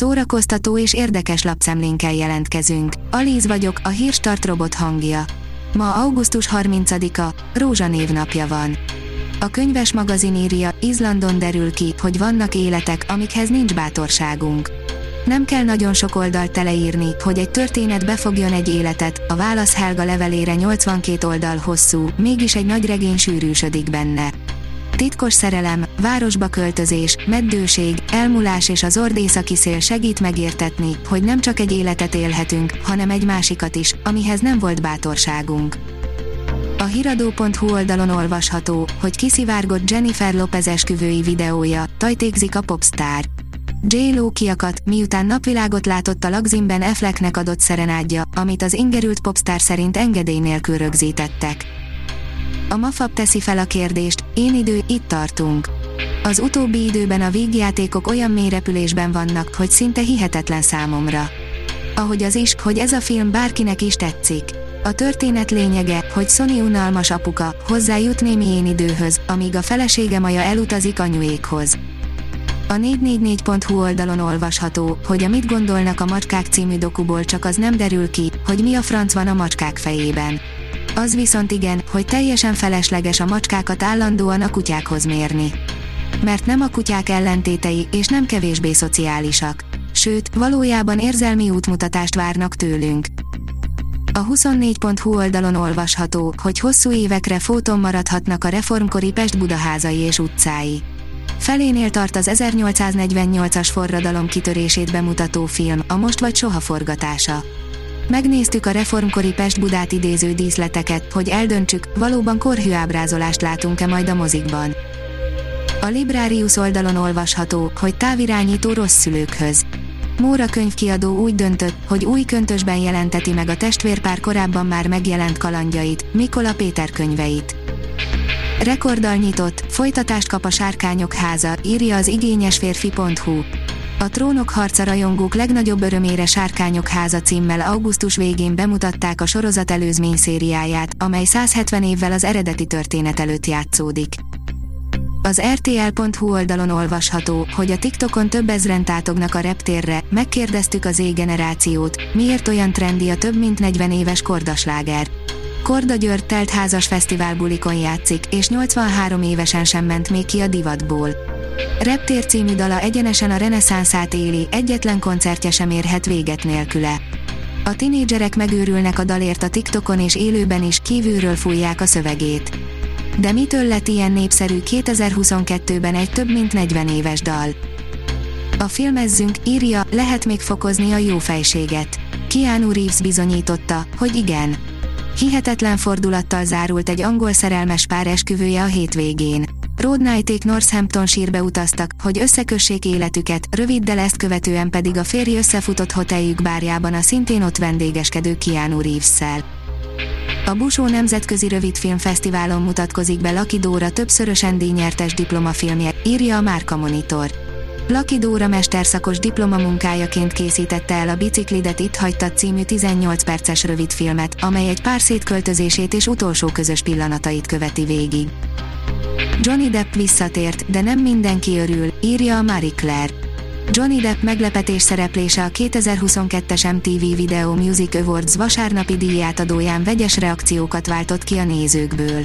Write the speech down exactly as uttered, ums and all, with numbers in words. szórakoztató és érdekes lapszemlénkkel jelentkezünk. Alíz vagyok, a Hírstart robot hangja. Ma augusztus harmincadika, Rózsa névnapja van. A könyves magazin írja, Izlandon derül ki, hogy vannak életek, amikhez nincs bátorságunk. Nem kell nagyon sok oldalt teleírni, hogy egy történet befogjon egy életet, a válasz Helga levelére nyolcvankét oldal hosszú, mégis egy nagy regény sűrűsödik benne. Titkos szerelem, városba költözés, meddőség, elmulás és az ord északi szél segít megértetni, hogy nem csak egy életet élhetünk, hanem egy másikat is, amihez nem volt bátorságunk. A hiradó pont hu oldalon olvasható, hogy kiszivárgott Jennifer Lopez esküvői videója, tajtékzik a popstar. J-Lo kiakadt, miután napvilágot látott a lagzimben Afflecknek adott szerenádja, amit az ingerült popstar szerint engedély nélkül rögzítettek. A Mafab teszi fel a kérdést, én idő, itt tartunk. Az utóbbi időben a vígjátékok olyan mélyrepülésben vannak, hogy szinte hihetetlen számomra. Ahogy az is, hogy ez a film bárkinek is tetszik. A történet lényege, hogy Sony unalmas apuka, hozzájut némi én időhöz, amíg a felesége Maja elutazik anyuékhoz. A négyszáznegyvennégy pont hu oldalon olvasható, hogy a Mit gondolnak a macskák című dokuból csak az nem derül ki, hogy mi a franc van a macskák fejében. Az viszont igen, hogy teljesen felesleges a macskákat állandóan a kutyákhoz mérni. Mert nem a kutyák ellentétei, és nem kevésbé szociálisak. Sőt, valójában érzelmi útmutatást várnak tőlünk. A huszonnégy pont hu oldalon olvasható, hogy hosszú évekre fóton maradhatnak a reformkori Pest budaházai és utcái. Felénél tart az ezernyolcszáznegyvennyolcas forradalom kitörését bemutató film, a Most vagy Soha forgatása. Megnéztük a reformkori Pest-Budát idéző díszleteket, hogy eldöntsük, valóban korhű ábrázolást látunk-e majd a mozikban. A Librarius oldalon olvasható, hogy távirányító rossz szülőkhöz. Móra könyvkiadó úgy döntött, hogy új köntösben jelenteti meg a testvérpár korábban már megjelent kalandjait, Mikola Péter könyveit. Rekorddal nyitott, folytatást kap a Sárkányok háza, írja az igényesferfi pont hu. A Trónok harca rajongók legnagyobb örömére Sárkányok háza címmel augusztus végén bemutatták a sorozat előzmény szériáját, amely száz hetven évvel az eredeti történet előtt játszódik. Az er té el pont hu oldalon olvasható, hogy a TikTokon több ezren tátognak a reptérre, megkérdeztük az Z-generációt, miért olyan trendi a több mint negyven éves kordasláger. Korda György teltházas fesztiválbulikon játszik, és nyolcvanhárom évesen sem ment még ki a divatból. Reptér című dala egyenesen a reneszánszát éli, egyetlen koncertje sem érhet véget nélküle. A tinédzserek megőrülnek a dalért a TikTokon és élőben is, kívülről fújják a szövegét. De mitől lett ilyen népszerű kétezer-huszonkettőben egy több mint negyven éves dal? A Filmezzünk írja, lehet még fokozni a jó fejséget. Keanu Reeves bizonyította, hogy igen. Hihetetlen fordulattal zárult egy angol szerelmes pár esküvője a hétvégén. Road Knightek Northamptonshire-be utaztak, hogy összekössék életüket, röviddel ezt követően pedig a férj összefutott hoteljük bárjában a szintén ott vendégeskedő Keanu Reeves-szel. A Busó Nemzetközi Rövid Film Fesztiválon mutatkozik be Laki Dóra többszörösen díjnyertes diplomafilmje, írja a Márka Monitor. Laki Dóra mesterszakos diplomamunkájaként készítette el a Biciklidet Itthagyta című tizennyolc perces rövidfilmet, amely egy pár szétköltözését és utolsó közös pillanatait követi végig. Johnny Depp visszatért, de nem mindenki örül, írja a Marie Claire. Johnny Depp meglepetés szereplése a kétezer-huszonkettes em té vé Video Music Awards vasárnapi díjátadóján vegyes reakciókat váltott ki a nézőkből.